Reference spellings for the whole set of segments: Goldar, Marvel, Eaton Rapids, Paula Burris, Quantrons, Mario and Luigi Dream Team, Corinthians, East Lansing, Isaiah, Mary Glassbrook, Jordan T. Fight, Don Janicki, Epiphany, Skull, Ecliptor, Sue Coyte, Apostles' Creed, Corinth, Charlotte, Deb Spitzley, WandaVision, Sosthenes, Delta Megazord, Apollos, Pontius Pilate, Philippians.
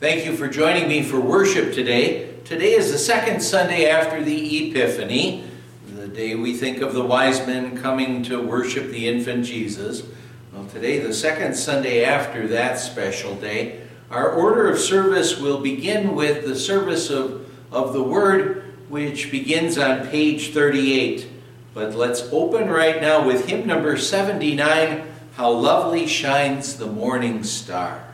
Thank you for joining me for worship today. Today is the second Sunday after the Epiphany, the day we think of the wise men coming to worship the infant Jesus. Well, today, the second Sunday after that special day, our order of service will begin with the service of the Word, which begins on page 38. But let's open right now with hymn number 79, How Lovely Shines the Morning Star.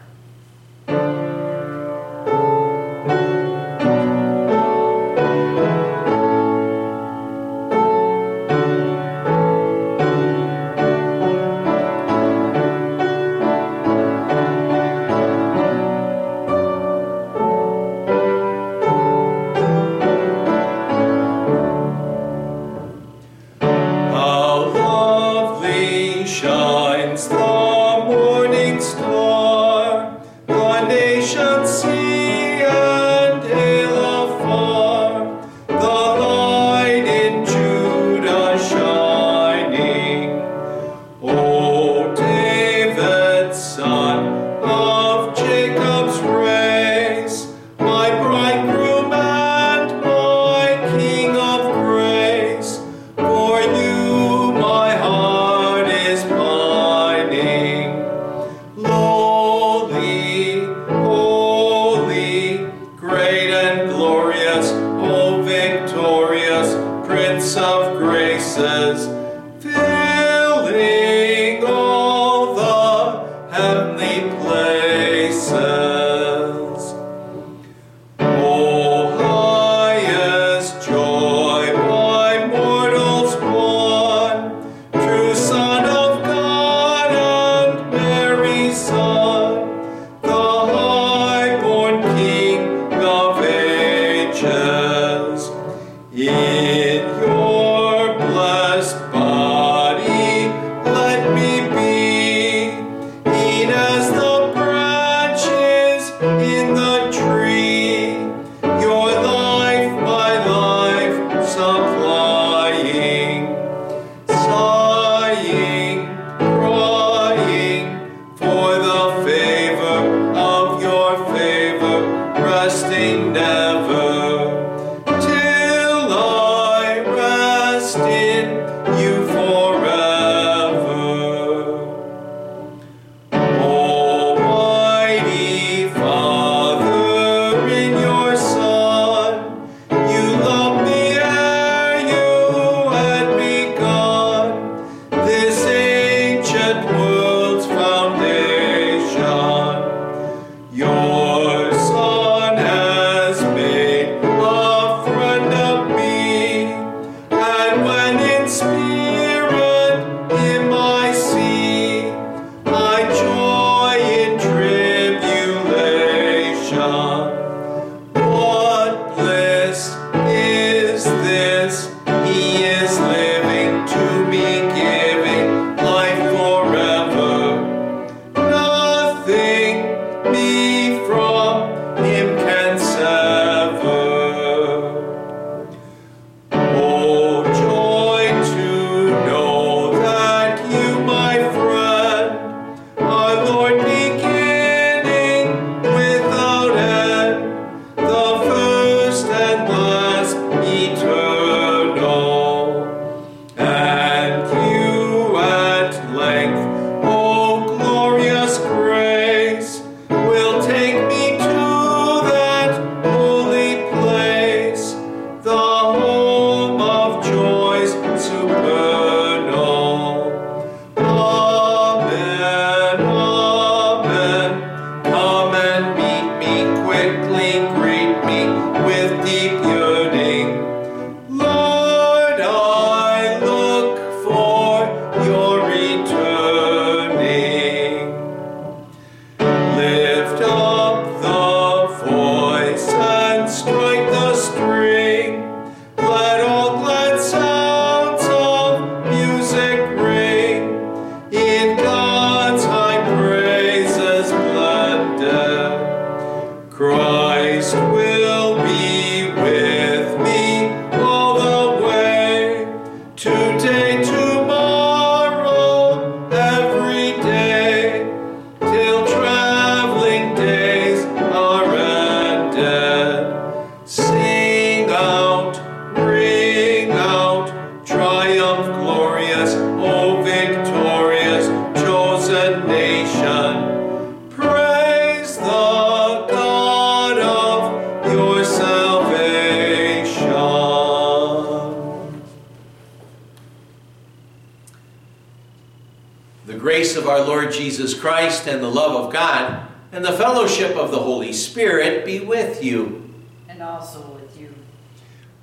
our Lord Jesus Christ and the love of God and the fellowship of the Holy Spirit be with you. And also with you.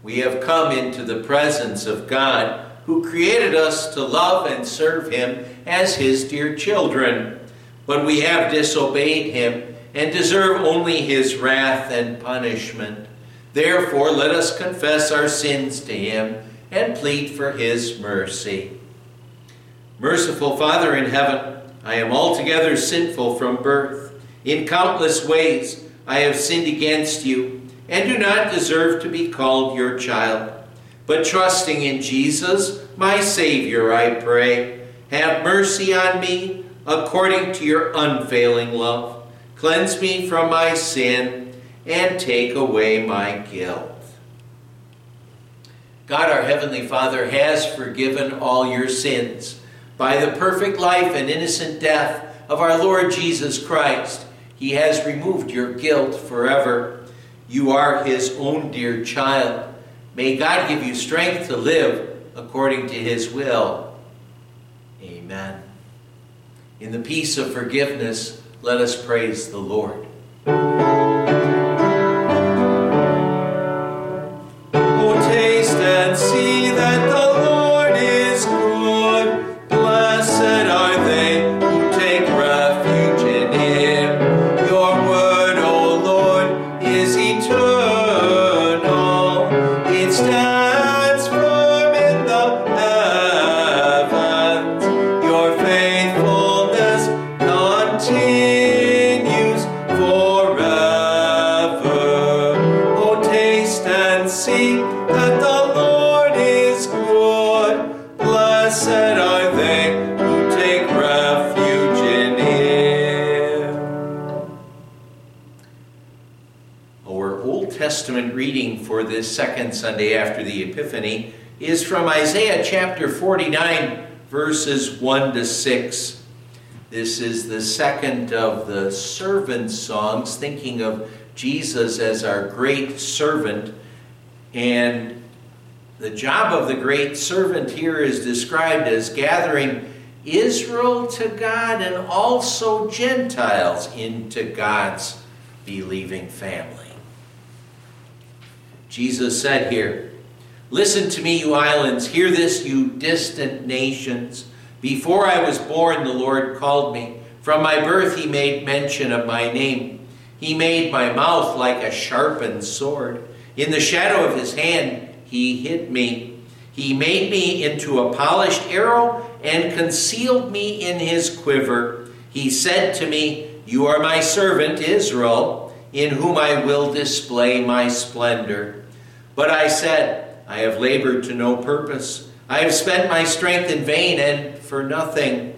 We have come into the presence of God, who created us to love and serve Him as His dear children. But we have disobeyed Him and deserve only His wrath and punishment. Therefore, let us confess our sins to Him and plead for His mercy. Merciful Father in heaven, I am altogether sinful from birth. In countless ways I have sinned against you and do not deserve to be called your child. But trusting in Jesus, my Savior, I pray, have mercy on me according to your unfailing love. Cleanse me from my sin and take away my guilt. God, our Heavenly Father, has forgiven all your sins by the perfect life and innocent death of our Lord Jesus Christ. He has removed your guilt forever. You are His own dear child. May God give you strength to live according to His will. Amen. In the peace of forgiveness, let us praise the Lord. Oh, taste and see that the Lord is good. Blessed are they who take refuge in Him. Your word, O Lord, is eternal. Reading for this second Sunday after the Epiphany is from Isaiah chapter 49, verses 1 to 6. This is the second of the servant songs, thinking of Jesus as our great servant. And the job of the great servant here is described as gathering Israel to God and also Gentiles into God's believing family. Jesus said here, "Listen to me, you islands. Hear this, you distant nations. Before I was born, the Lord called me. From my birth, He made mention of my name. He made my mouth like a sharpened sword. In the shadow of His hand, He hid me. He made me into a polished arrow and concealed me in His quiver. He said to me, 'You are my servant, Israel, in whom I will display my splendor.' But I said, 'I have labored to no purpose. I have spent my strength in vain and for nothing.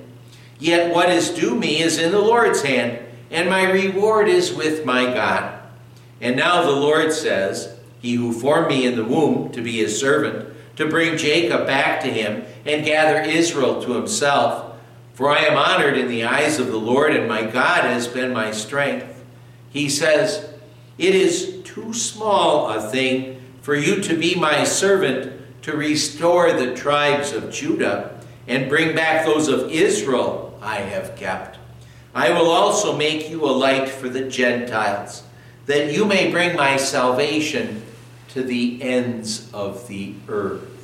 Yet what is due me is in the Lord's hand, and my reward is with my God.' And now the Lord says, 'He who formed me in the womb to be His servant, to bring Jacob back to Him and gather Israel to Himself. For I am honored in the eyes of the Lord, and my God has been my strength.' He says, 'It is too small a thing for you to be my servant, to restore the tribes of Judah and bring back those of Israel I have kept. I will also make you a light for the Gentiles, that you may bring my salvation to the ends of the earth.'"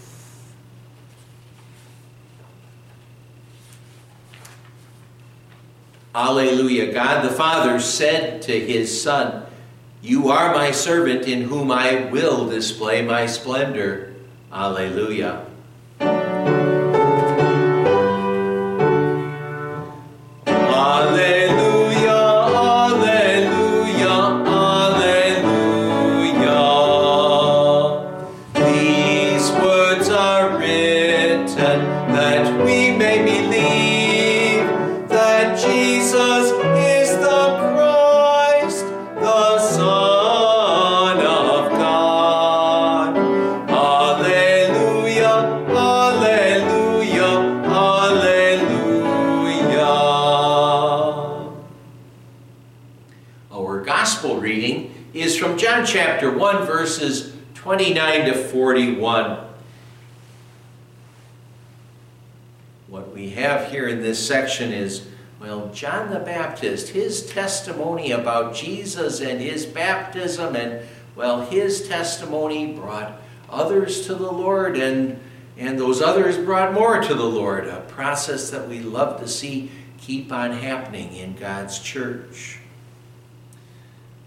Alleluia. God the Father said to His Son, "You are my servant, in whom I will display my splendor." Alleluia. Chapter 1, verses 29 to 41. What we have here in this section is Well, John the Baptist, his testimony about Jesus and his baptism, and, well, his testimony brought others to the Lord, and those others brought more to the Lord, a process that we love to see keep on happening in God's church.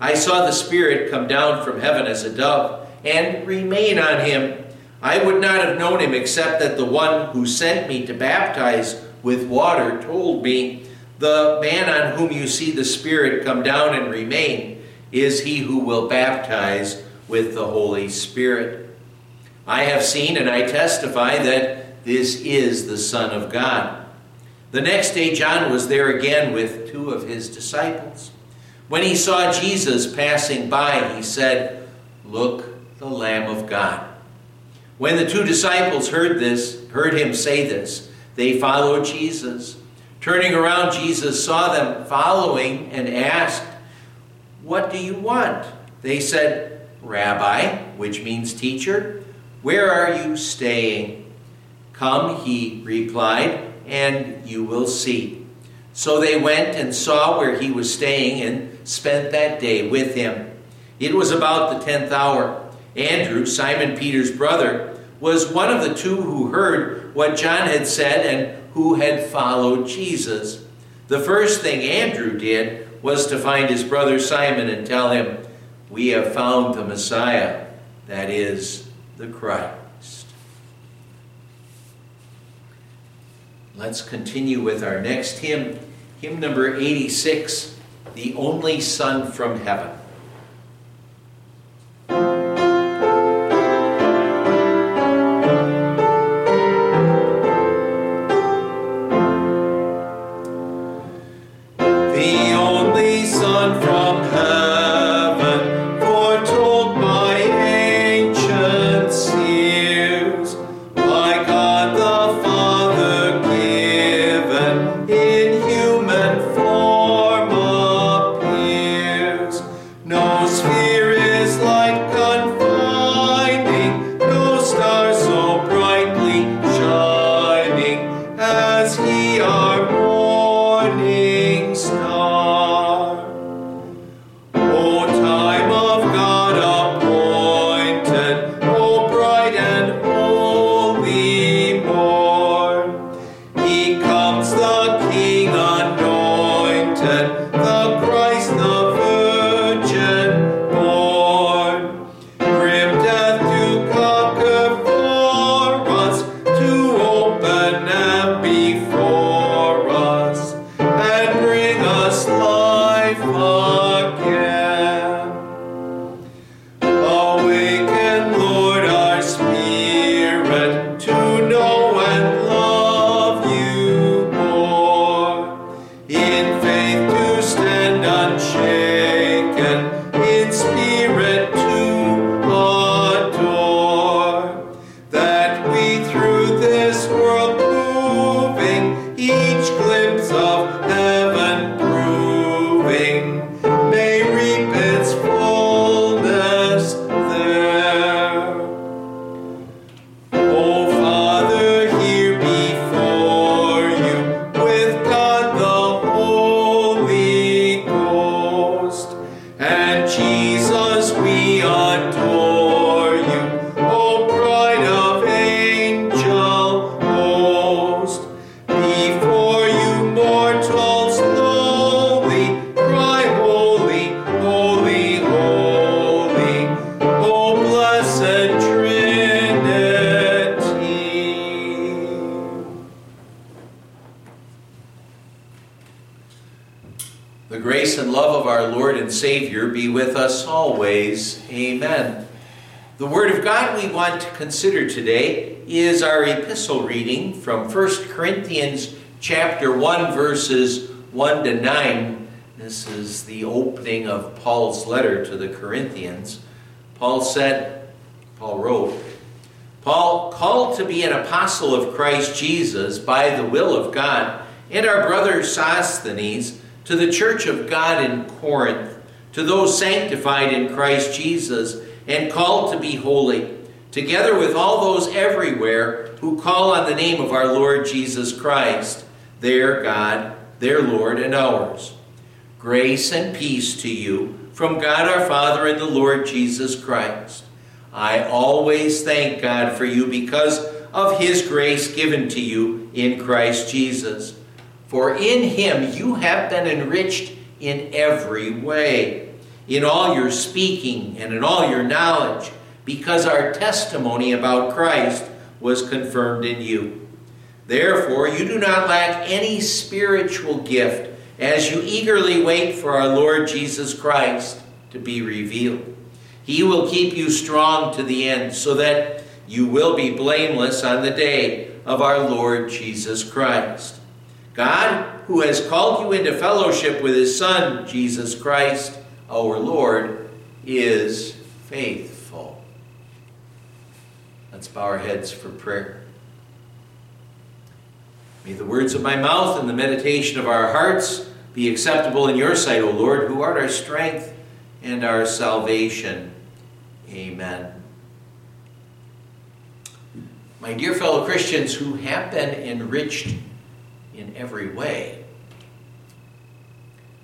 "I saw the Spirit come down from heaven as a dove and remain on him. I would not have known him except that the one who sent me to baptize with water told me, the man on whom you see the Spirit come down and remain is he who will baptize with the Holy Spirit. I have seen and I testify that this is the Son of God." The next day John was there again with two of his disciples. When he saw Jesus passing by, he said, "Look, the Lamb of God." When the two disciples heard him say this, they followed Jesus. Turning around, Jesus saw them following and asked, "What do you want?" They said, "Rabbi," which means teacher, "where are you staying?" "Come," he replied, "and you will see." So they went and saw where he was staying and spent that day with him. It was about the 10th hour. Andrew, Simon Peter's brother, was one of the two who heard what John had said and who had followed Jesus. The first thing Andrew did was to find his brother Simon and tell him, "We have found the Messiah," that is, the Christ. Let's continue with our next hymn, hymn number 86, "The Only Son from Heaven." Consider today is our epistle reading from 1 Corinthians chapter 1, verses 1-9, this is the opening of Paul's letter to the Corinthians. Paul wrote, Paul, called to be an apostle of Christ Jesus by the will of God, and our brother Sosthenes, to the church of God in Corinth, to those sanctified in Christ Jesus and called to be holy, together with all those everywhere who call on the name of our Lord Jesus Christ, their God, their Lord, and ours. Grace and peace to you from God our Father and the Lord Jesus Christ. I always thank God for you because of his grace given to you in Christ Jesus. For in him you have been enriched in every way, in all your speaking and in all your knowledge, because our testimony about Christ was confirmed in you. Therefore, you do not lack any spiritual gift as you eagerly wait for our Lord Jesus Christ to be revealed. He will keep you strong to the end so that you will be blameless on the day of our Lord Jesus Christ. God, who has called you into fellowship with his Son, Jesus Christ, our Lord, is faithful. Let's bow our heads for prayer. May the words of my mouth and the meditation of our hearts be acceptable in your sight, O Lord, who art our strength and our salvation. Amen. My dear fellow Christians who have been enriched in every way.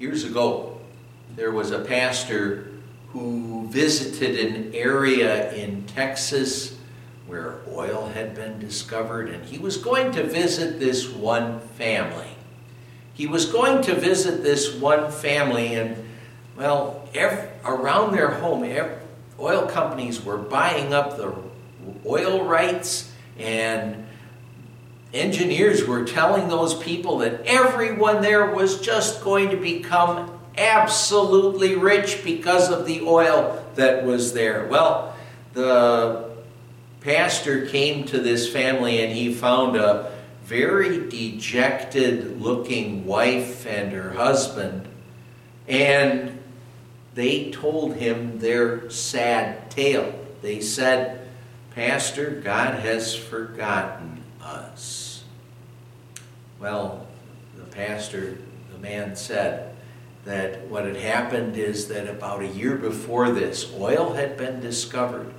Years ago, there was a pastor who visited an area in Texas where oil had been discovered, and he was going to visit this one family. And, well, around their home, oil companies were buying up the oil rights, and engineers were telling those people that everyone there was just going to become absolutely rich because of the oil that was there. Well, the pastor came to this family and he found a very dejected looking wife and her husband, and they told him their sad tale. They said, "Pastor, God has forgotten us." Well, the man said that what had happened is that about a year before this, oil had been discovered.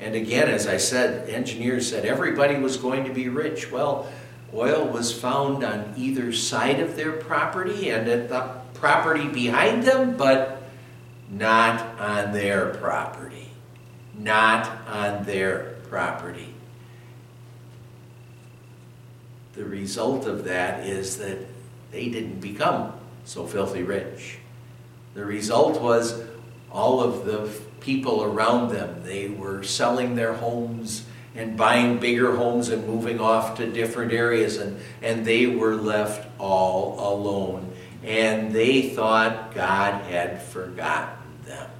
And again, as I said, engineers said everybody was going to be rich. Well, oil was found on either side of their property and at the property behind them, but not on their property. The result of that is that they didn't become so filthy rich. The result was all of the people around them, they were selling their homes and buying bigger homes and moving off to different areas, and they were left all alone. And they thought God had forgotten them.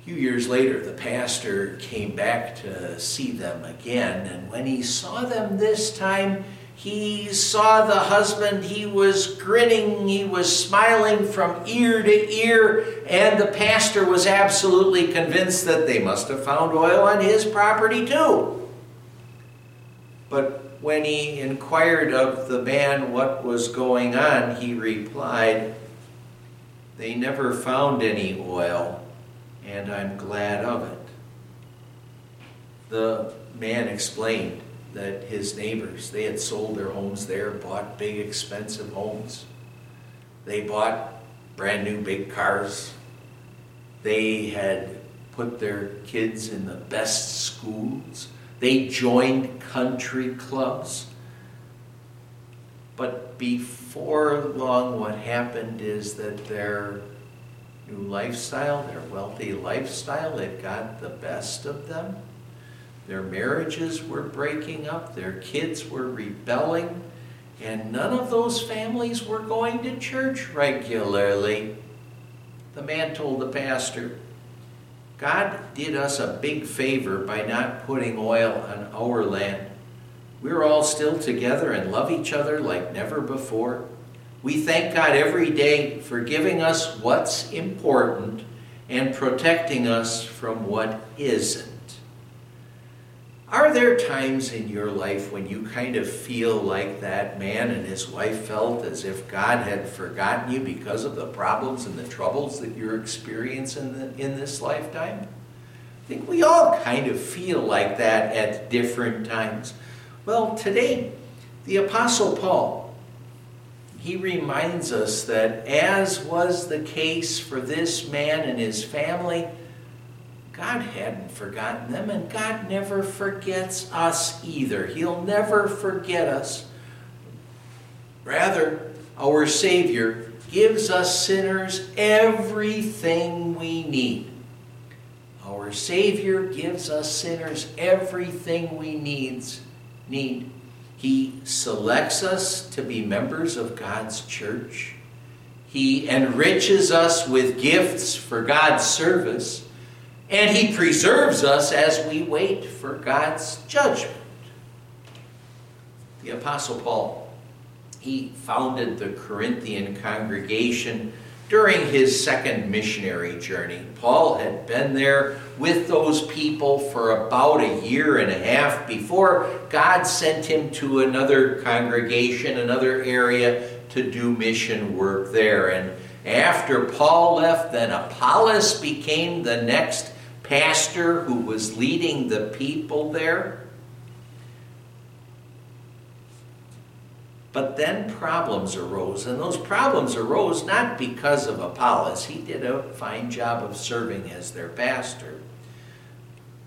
A few years later, the pastor came back to see them again, and when he saw them this time, he saw the husband. He was grinning, he was smiling from ear to ear, and the pastor was absolutely convinced that they must have found oil on his property too. But when he inquired of the man what was going on, he replied, "They never found any oil, and I'm glad of it." The man explained that his neighbors, they had sold their homes there, bought big expensive homes. They bought brand new big cars. They had put their kids in the best schools. They joined country clubs. But before long, what happened is that their new lifestyle, their wealthy lifestyle, it got the best of them. Their marriages were breaking up, their kids were rebelling, and none of those families were going to church regularly. The man told the pastor, "God did us a big favor by not putting oil on our land. We're all still together and love each other like never before. We thank God every day for giving us what's important and protecting us from what isn't. Are there times in your life when you kind of feel like that man and his wife felt, as if God had forgotten you because of the problems and the troubles that you're experiencing in this lifetime? I think we all kind of feel like that at different times. Well, today, the Apostle Paul, he reminds us that as was the case for this man and his family, God hadn't forgotten them, and God never forgets us either. He'll never forget us. Rather, our Savior gives us sinners everything we need. Our Savior gives us sinners everything we need. He selects us to be members of God's church. He enriches us with gifts for God's service. And he preserves us as we wait for God's judgment. The Apostle Paul, he founded the Corinthian congregation during his second missionary journey. Paul had been there with those people for about a year and a half before God sent him to another congregation, another area, to do mission work there. And after Paul left, then Apollos became the next pastor who was leading the people there. But then problems arose, and those problems arose not because of Apollos. He did a fine job of serving as their pastor,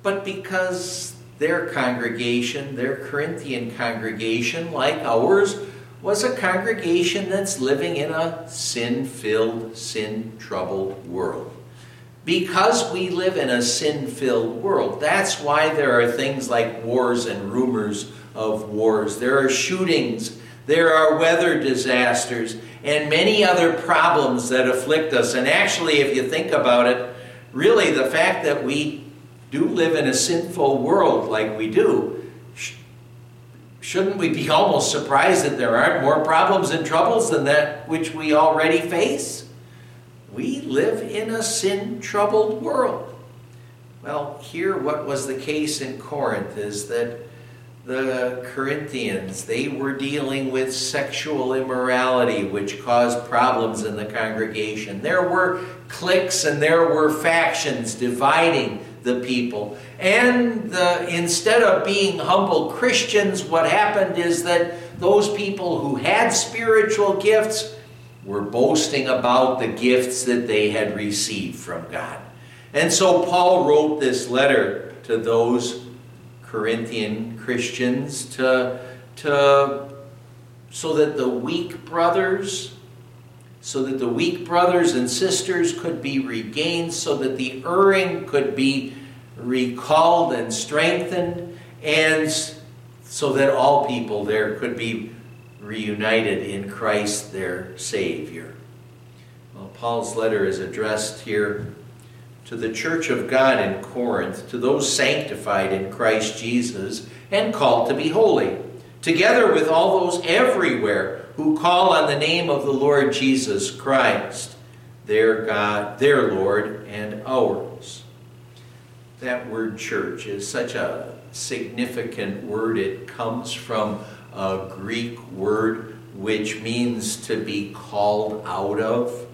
but because their congregation, their Corinthian congregation, like ours, was a congregation that's living in a sin-filled, sin-troubled world. Because we live in a sin-filled world, that's why there are things like wars and rumors of wars. There are shootings. There are weather disasters and many other problems that afflict us. And actually, if you think about it, really the fact that we do live in a sinful world like we do, shouldn't we be almost surprised that there aren't more problems and troubles than that which we already face? We live in a sin-troubled world. Well, here what was the case in Corinth is that the Corinthians, they were dealing with sexual immorality, which caused problems in the congregation. There were cliques and there were factions dividing the people. And instead of being humble Christians, what happened is that those people who had spiritual gifts were boasting about the gifts that they had received from God. And so Paul wrote this letter to those Corinthian Christians so that the weak brothers and sisters could be regained, so that the erring could be recalled and strengthened, and so that all people there could be reunited in Christ their Savior. Well, Paul's letter is addressed here to the Church of God in Corinth, to those sanctified in Christ Jesus and called to be holy, together with all those everywhere who call on the name of the Lord Jesus Christ, their God, their Lord, and ours. That word church is such a significant word. It comes from a Greek word which means to be called out of.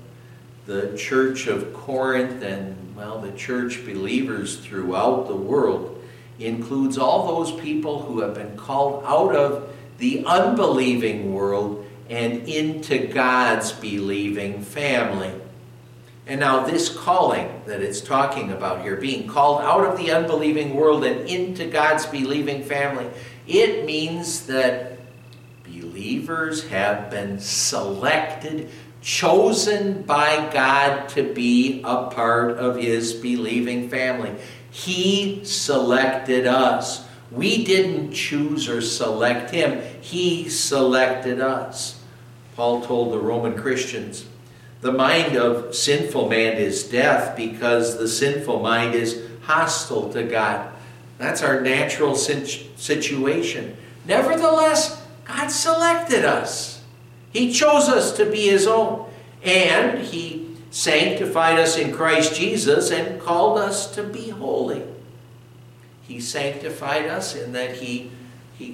The Church of Corinth and, well, the church believers throughout the world includes all those people who have been called out of the unbelieving world and into God's believing family. And now this calling that it's talking about here, being called out of the unbelieving world and into God's believing family, it means that believers have been selected, chosen by God to be a part of his believing family. He selected us. We didn't choose or select him. He selected us. Paul told the Roman Christians, the mind of sinful man is death, because the sinful mind is hostile to God. That's our natural situation. Nevertheless, God selected us. He chose us to be his own, and he sanctified us in Christ Jesus and called us to be holy. He sanctified us in that he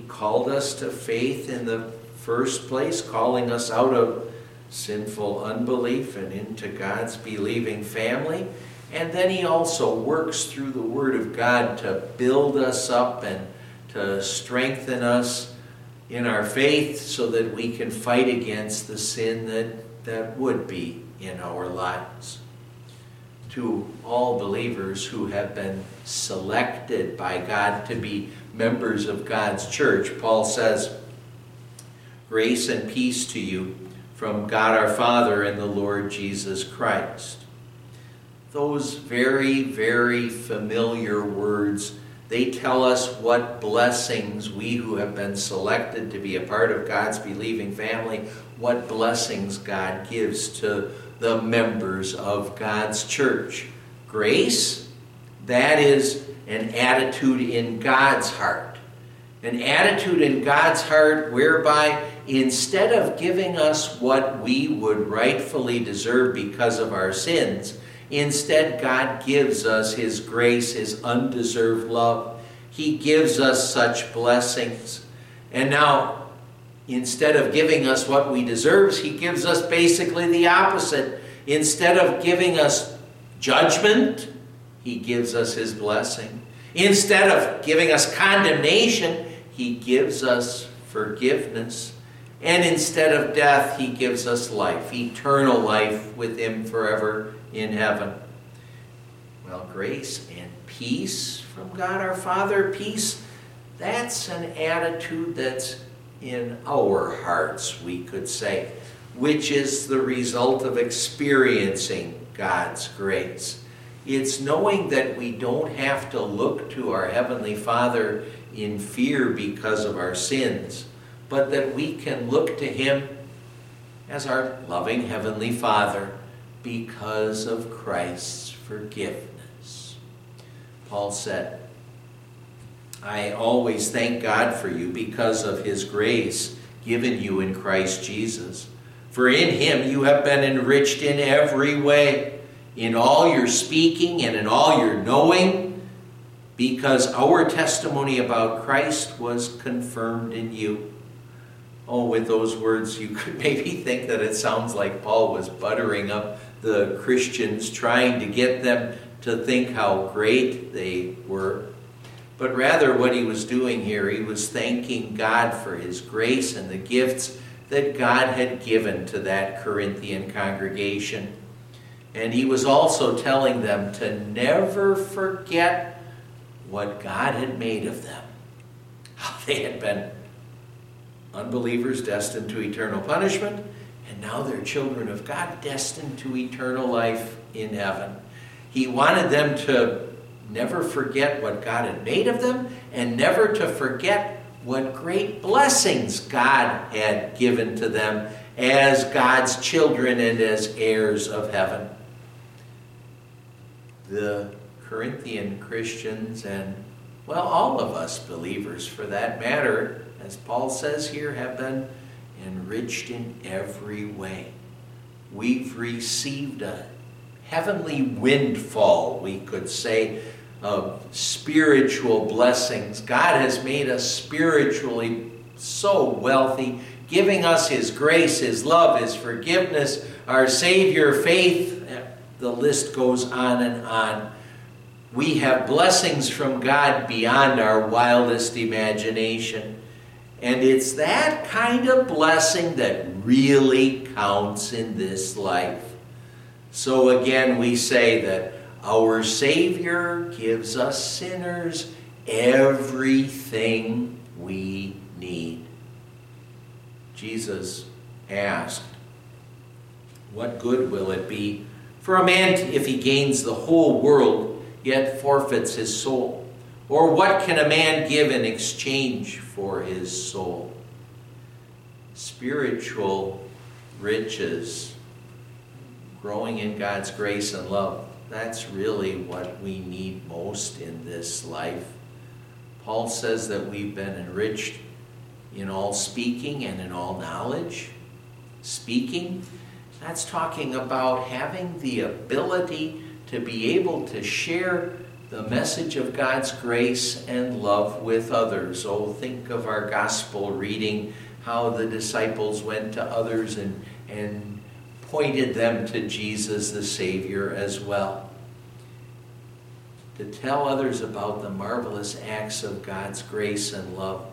called us to faith in the first place, calling us out of sinful unbelief and into God's believing family. And then he also works through the Word of God to build us up and to strengthen us in our faith so that we can fight against the sin that would be in our lives. To all believers who have been selected by God to be members of God's church, Paul says, "Grace and peace to you from God our Father and the Lord Jesus Christ." Those very, very familiar words, they tell us what blessings we who have been selected to be a part of God's believing family, what blessings God gives to the members of God's church. Grace, that is an attitude in God's heart. An attitude in God's heart whereby instead of giving us what we would rightfully deserve because of our sins, instead, God gives us his grace, his undeserved love. He gives us such blessings. And now, instead of giving us what we deserve, he gives us basically the opposite. Instead of giving us judgment, he gives us his blessing. Instead of giving us condemnation, he gives us forgiveness. And instead of death, he gives us life, eternal life with him forever in heaven. Well, grace and peace from God our Father, peace, that's an attitude that's in our hearts, we could say, which is the result of experiencing God's grace. It's knowing that we don't have to look to our Heavenly Father in fear because of our sins, but that we can look to him as our loving Heavenly Father because of Christ's forgiveness. Paul said, "I always thank God for you because of his grace given you in Christ Jesus. For in him you have been enriched in every way, in all your speaking and in all your knowing, because our testimony about Christ was confirmed in you." Oh, with those words, you could maybe think that it sounds like Paul was buttering up the Christians, trying to get them to think how great they were. But rather what he was doing here, he was thanking God for his grace and the gifts that God had given to that Corinthian congregation. And he was also telling them to never forget what God had made of them, how they had been unbelievers destined to eternal punishment, and now they're children of God, destined to eternal life in heaven. He wanted them to never forget what God had made of them, and never to forget what great blessings God had given to them as God's children and as heirs of heaven. The Corinthian Christians, and well, all of us believers for that matter, as Paul says here, have been enriched in every way. We've received a heavenly windfall, we could say, of spiritual blessings. God has made us spiritually so wealthy, giving us his grace, his love, his forgiveness, our Savior, faith. The list goes on and on. We have blessings from God beyond our wildest imagination. And it's that kind of blessing that really counts in this life. So again, we say that our Savior gives us sinners everything we need. Jesus asked, "What good will it be for a man if he gains the whole world yet forfeits his soul? Or what can a man give in exchange for his soul?" Spiritual riches, growing in God's grace and love, that's really what we need most in this life. Paul says that we've been enriched in all speaking and in all knowledge. speaking. That's talking about having the ability to be able to share the message of God's grace and love with others. Oh, think of our gospel reading, how the disciples went to others and pointed them to Jesus the Savior as well. To tell others about the marvelous acts of God's grace and love.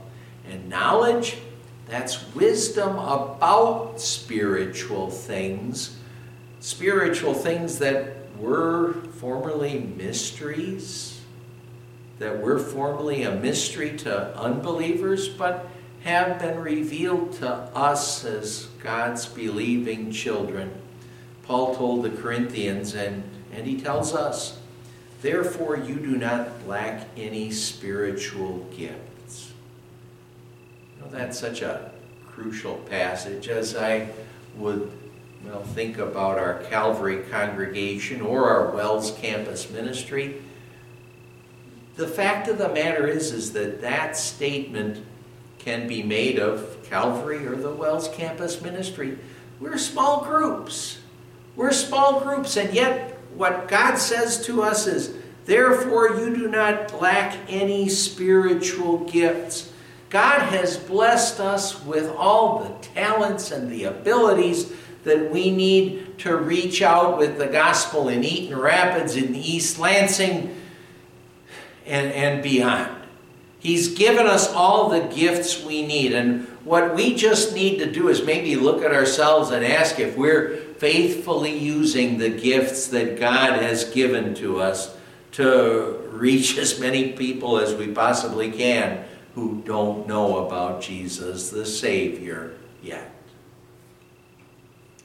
And knowledge, that's wisdom about spiritual things that were formerly mysteries, that were formerly a mystery to unbelievers, but have been revealed to us as God's believing children. Paul told the Corinthians, and he tells us, therefore you do not lack any spiritual gifts. You know, that's such a crucial passage. As I would think about our Calvary congregation or our Wells campus ministry, the fact of the matter is that that statement can be made of Calvary or the Wells campus ministry. We're small groups. We're small groups, and yet what God says to us is, therefore you do not lack any spiritual gifts. God has blessed us with all the talents and the abilities that we need to reach out with the gospel in Eaton Rapids, in East Lansing, and beyond. He's given us all the gifts we need, and what we just need to do is maybe look at ourselves and ask if we're faithfully using the gifts that God has given to us to reach as many people as we possibly can who don't know about Jesus the Savior yet.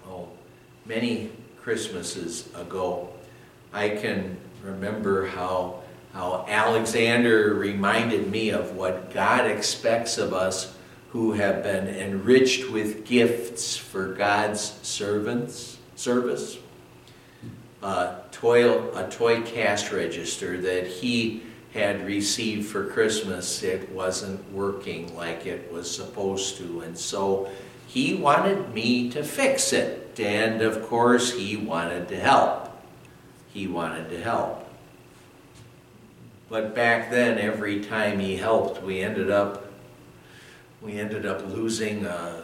Oh, many Christmases ago, I can remember how Alexander reminded me of what God expects of us who have been enriched with gifts for God's service. A toy cash register that he had received for Christmas, it wasn't working like it was supposed to, and so he wanted me to fix it, and of course he wanted to help. But back then, every time he helped, we ended up losing a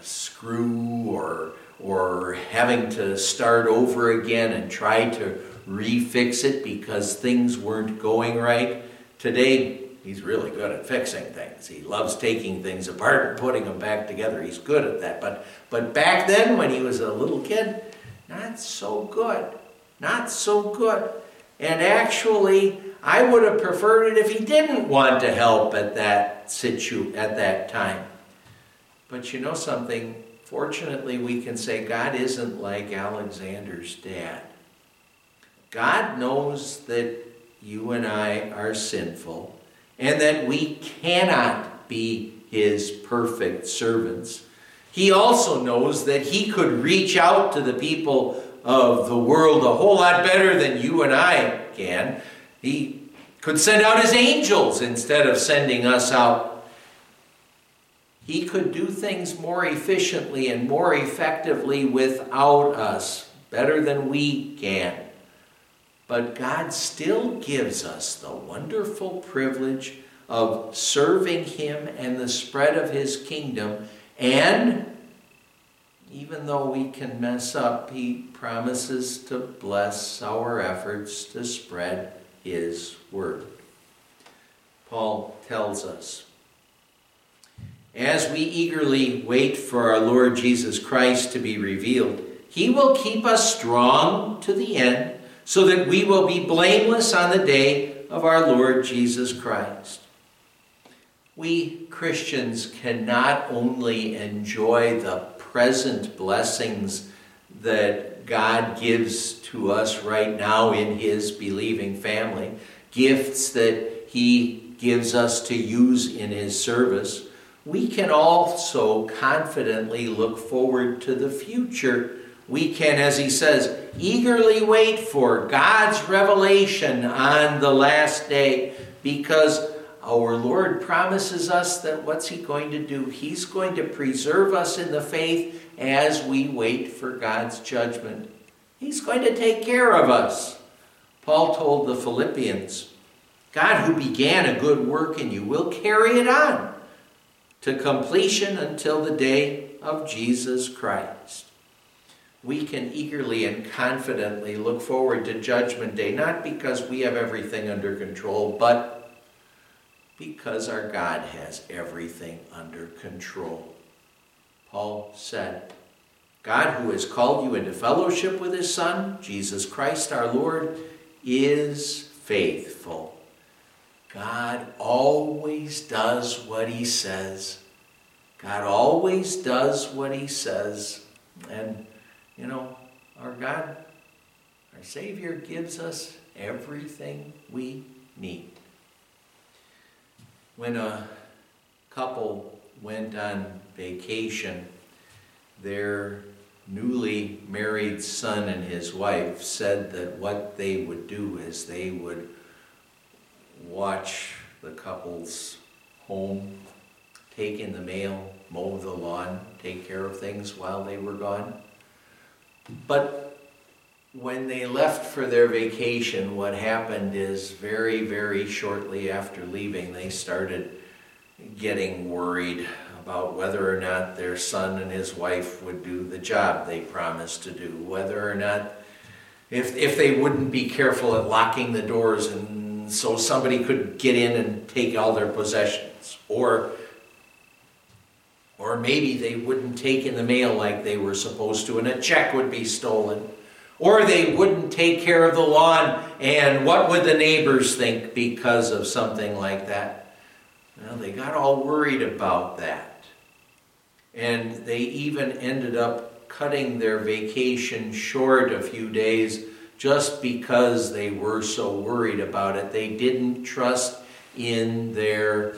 screw or having to start over again and try to refix it because things weren't going right. Today, he's really good at fixing things. He loves taking things apart and putting them back together. He's good at that. But back then, when he was a little kid, not so good. And actually, I would have preferred it if he didn't want to help at that time. But you know something? Fortunately, we can say God isn't like Alexander's dad. God knows that you and I are sinful and that we cannot be his perfect servants. He also knows that he could reach out to the people of the world a whole lot better than you and I can. He could send out his angels instead of sending us out. He could do things more efficiently and more effectively without us, better than we can. But God still gives us the wonderful privilege of serving him and the spread of his kingdom. And even though we can mess up, he promises to bless our efforts to spread his word. Paul tells us, as we eagerly wait for our Lord Jesus Christ to be revealed, he will keep us strong to the end so that we will be blameless on the day of our Lord Jesus Christ. We Christians can not only enjoy the present blessings that God gives to us right now in his believing family, gifts that he gives us to use in his service, we can also confidently look forward to the future. We can, as he says, eagerly wait for God's revelation on the last day, because Our Lord promises us that what's he going to do? He's going to preserve us in the faith as we wait for God's judgment. He's going to take care of us. Paul told the Philippians, God who began a good work in you will carry it on to completion until the day of Jesus Christ. We can eagerly and confidently look forward to Judgment Day, not because we have everything under control, but because our God has everything under control. Paul said, God who has called you into fellowship with his Son, Jesus Christ our Lord, is faithful. God always does what he says. God always does what he says. And, you know, our God, our Savior, gives us everything we need. When a couple went on vacation, their newly married son and his wife said that what they would do is they would watch the couple's home, take in the mail, mow the lawn, take care of things while they were gone. But when they left for their vacation, what happened is very, very shortly after leaving, they started getting worried about whether or not their son and his wife would do the job they promised to do, whether or not, if they wouldn't be careful at locking the doors and so somebody could get in and take all their possessions, or maybe they wouldn't take in the mail like they were supposed to and a check would be stolen. Or they wouldn't take care of the lawn, and what would the neighbors think because of something like that? Well, they got all worried about that. And they even ended up cutting their vacation short a few days just because they were so worried about it. They didn't trust in their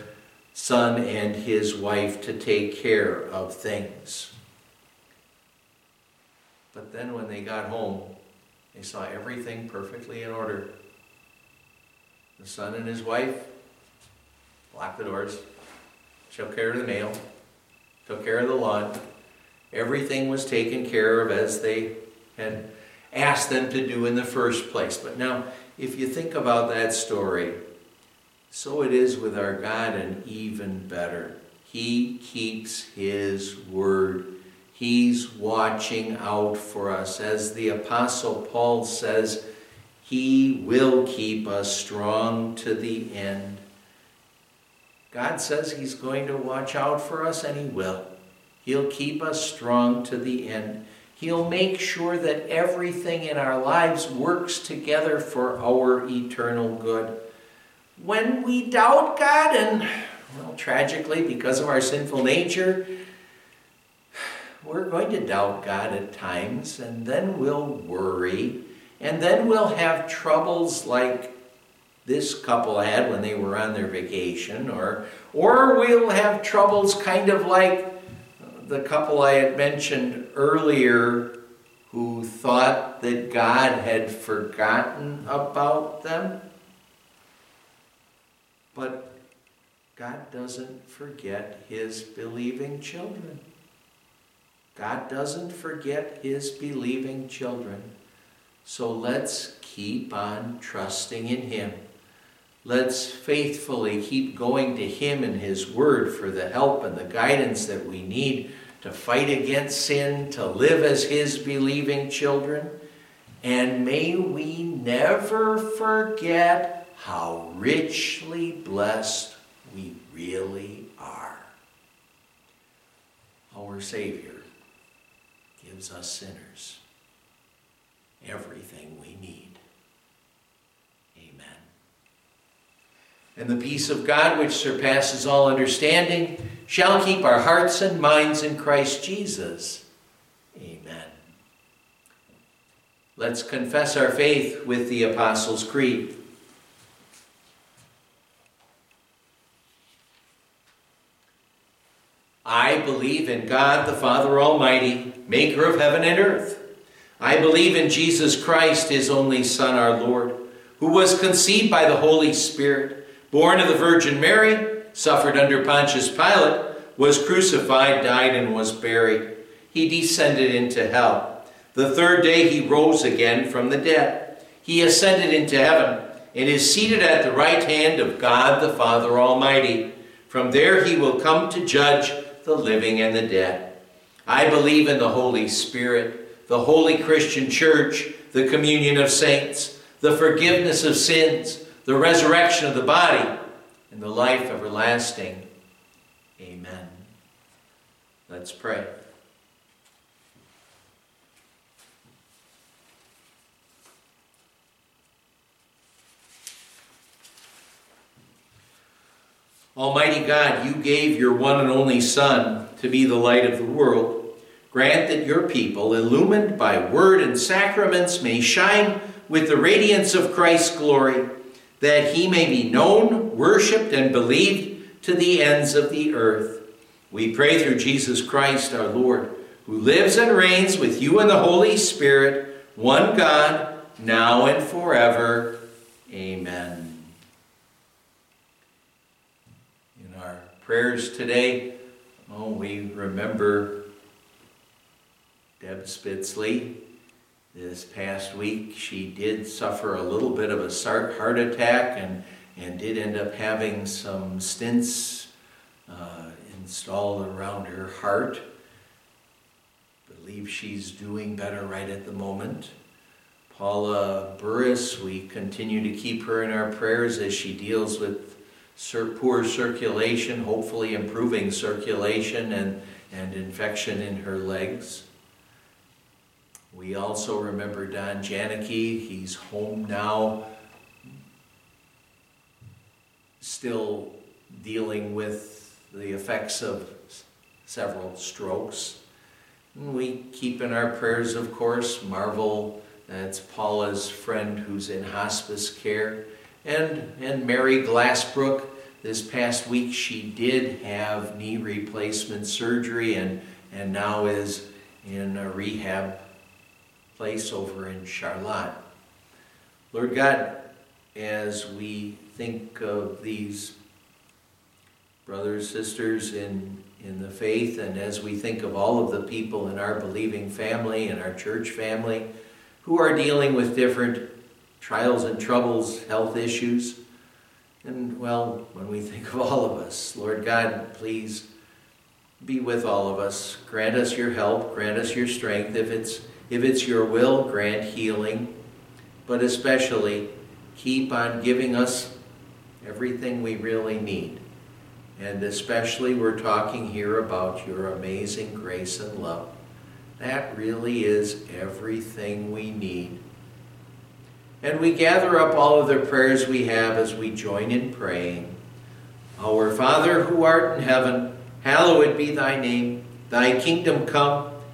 son and his wife to take care of things. But then when they got home, they saw everything perfectly in order. The son and his wife locked the doors, took care of the mail, took care of the lawn. Everything was taken care of as they had asked them to do in the first place. But now, if you think about that story, so it is with our God, and even better. He keeps his word. He's watching out for us. As the Apostle Paul says, he will keep us strong to the end. God says he's going to watch out for us, and he will. He'll keep us strong to the end. He'll make sure that everything in our lives works together for our eternal good. When we doubt God, and, well, tragically, because of our sinful nature, we're going to doubt God at times, and then we'll worry, and then we'll have troubles like this couple had when they were on their vacation, or we'll have troubles kind of like the couple I had mentioned earlier who thought that God had forgotten about them. But God doesn't forget his believing children. God doesn't forget his believing children. So let's keep on trusting in him. Let's faithfully keep going to him and his word for the help and the guidance that we need to fight against sin, to live as his believing children. And may we never forget how richly blessed we really are. Our Savior gives us sinners everything we need. Amen. And the peace of God, which surpasses all understanding, shall keep our hearts and minds in Christ Jesus. Amen. Let's confess our faith with the Apostles' Creed. I believe in God the Father Almighty, maker of heaven and earth. I believe in Jesus Christ, his only Son, our Lord, who was conceived by the Holy Spirit, born of the Virgin Mary, suffered under Pontius Pilate, was crucified, died, and was buried. He descended into hell. The third day he rose again from the dead. He ascended into heaven and is seated at the right hand of God the Father Almighty. From there he will come to judge the living and the dead. I believe in the Holy Spirit, the holy Christian Church, the communion of saints, the forgiveness of sins, the resurrection of the body, and the life everlasting. Amen. Let's pray. Almighty God, you gave your one and only Son to be the light of the world. Grant that your people, illumined by word and sacraments, may shine with the radiance of Christ's glory, that he may be known, worshipped, and believed to the ends of the earth. We pray through Jesus Christ our Lord, who lives and reigns with you in the Holy Spirit, one God, now and forever. Amen. In our prayers today, we remember Deb Spitzley. This past week, she did suffer a little bit of a heart attack and did end up having some stents installed around her heart. I believe she's doing better right at the moment. Paula Burris, we continue to keep her in our prayers as she deals with poor circulation, hopefully improving circulation and infection in her legs. We also remember Don Janicki. He's home now, still dealing with the effects of several strokes. And we keep in our prayers, of course, Marvel, that's Paula's friend who's in hospice care, and Mary Glassbrook. This past week she did have knee replacement surgery and now is in a rehab place over in Charlotte. Lord God, as we think of these brothers, sisters in the faith, and as we think of all of the people in our believing family and our church family who are dealing with different trials and troubles, health issues, and when we think of all of us, Lord God, please be with all of us. Grant us your help, grant us your strength. If it's your will, grant healing, but especially keep on giving us everything we really need. And especially we're talking here about your amazing grace and love. That really is everything we need. And we gather up all of the prayers we have as we join in praying. Our Father who art in heaven, hallowed be thy name. Thy kingdom come.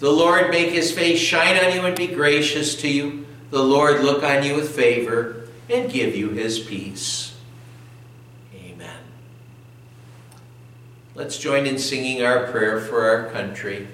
The Lord make his face shine on you and be gracious to you. The Lord look on you with favor and give you his peace. Amen. Let's join in singing our prayer for our country.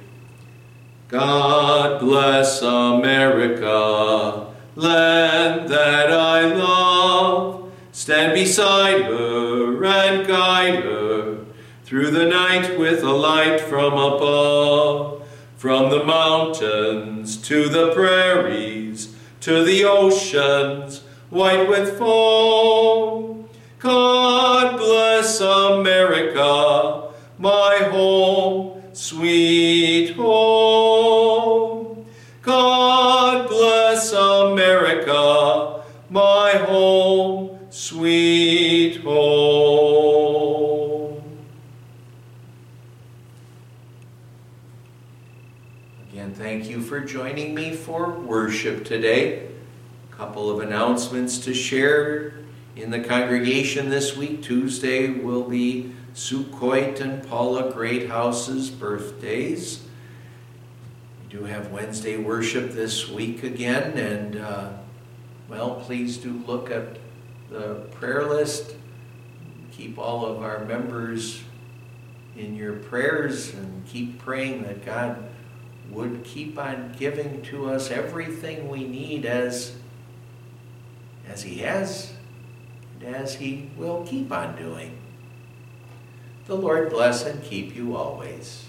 God bless America, land that I love. Stand beside her and guide her through the night with a light from above. From the mountains to the prairies, to the oceans white with foam. God bless America, my home, sweet home. God bless America, my home, sweet home. Thank you for joining me for worship today. A couple of announcements to share in the congregation this week. Tuesday will be Sue Coyte and Paula Greathouse's birthdays. We do have Wednesday worship this week again, and well, please do look at the prayer list. Keep all of our members in your prayers and keep praying that God would keep on giving to us everything we need as He has and as He will keep on doing. The Lord bless and keep you always.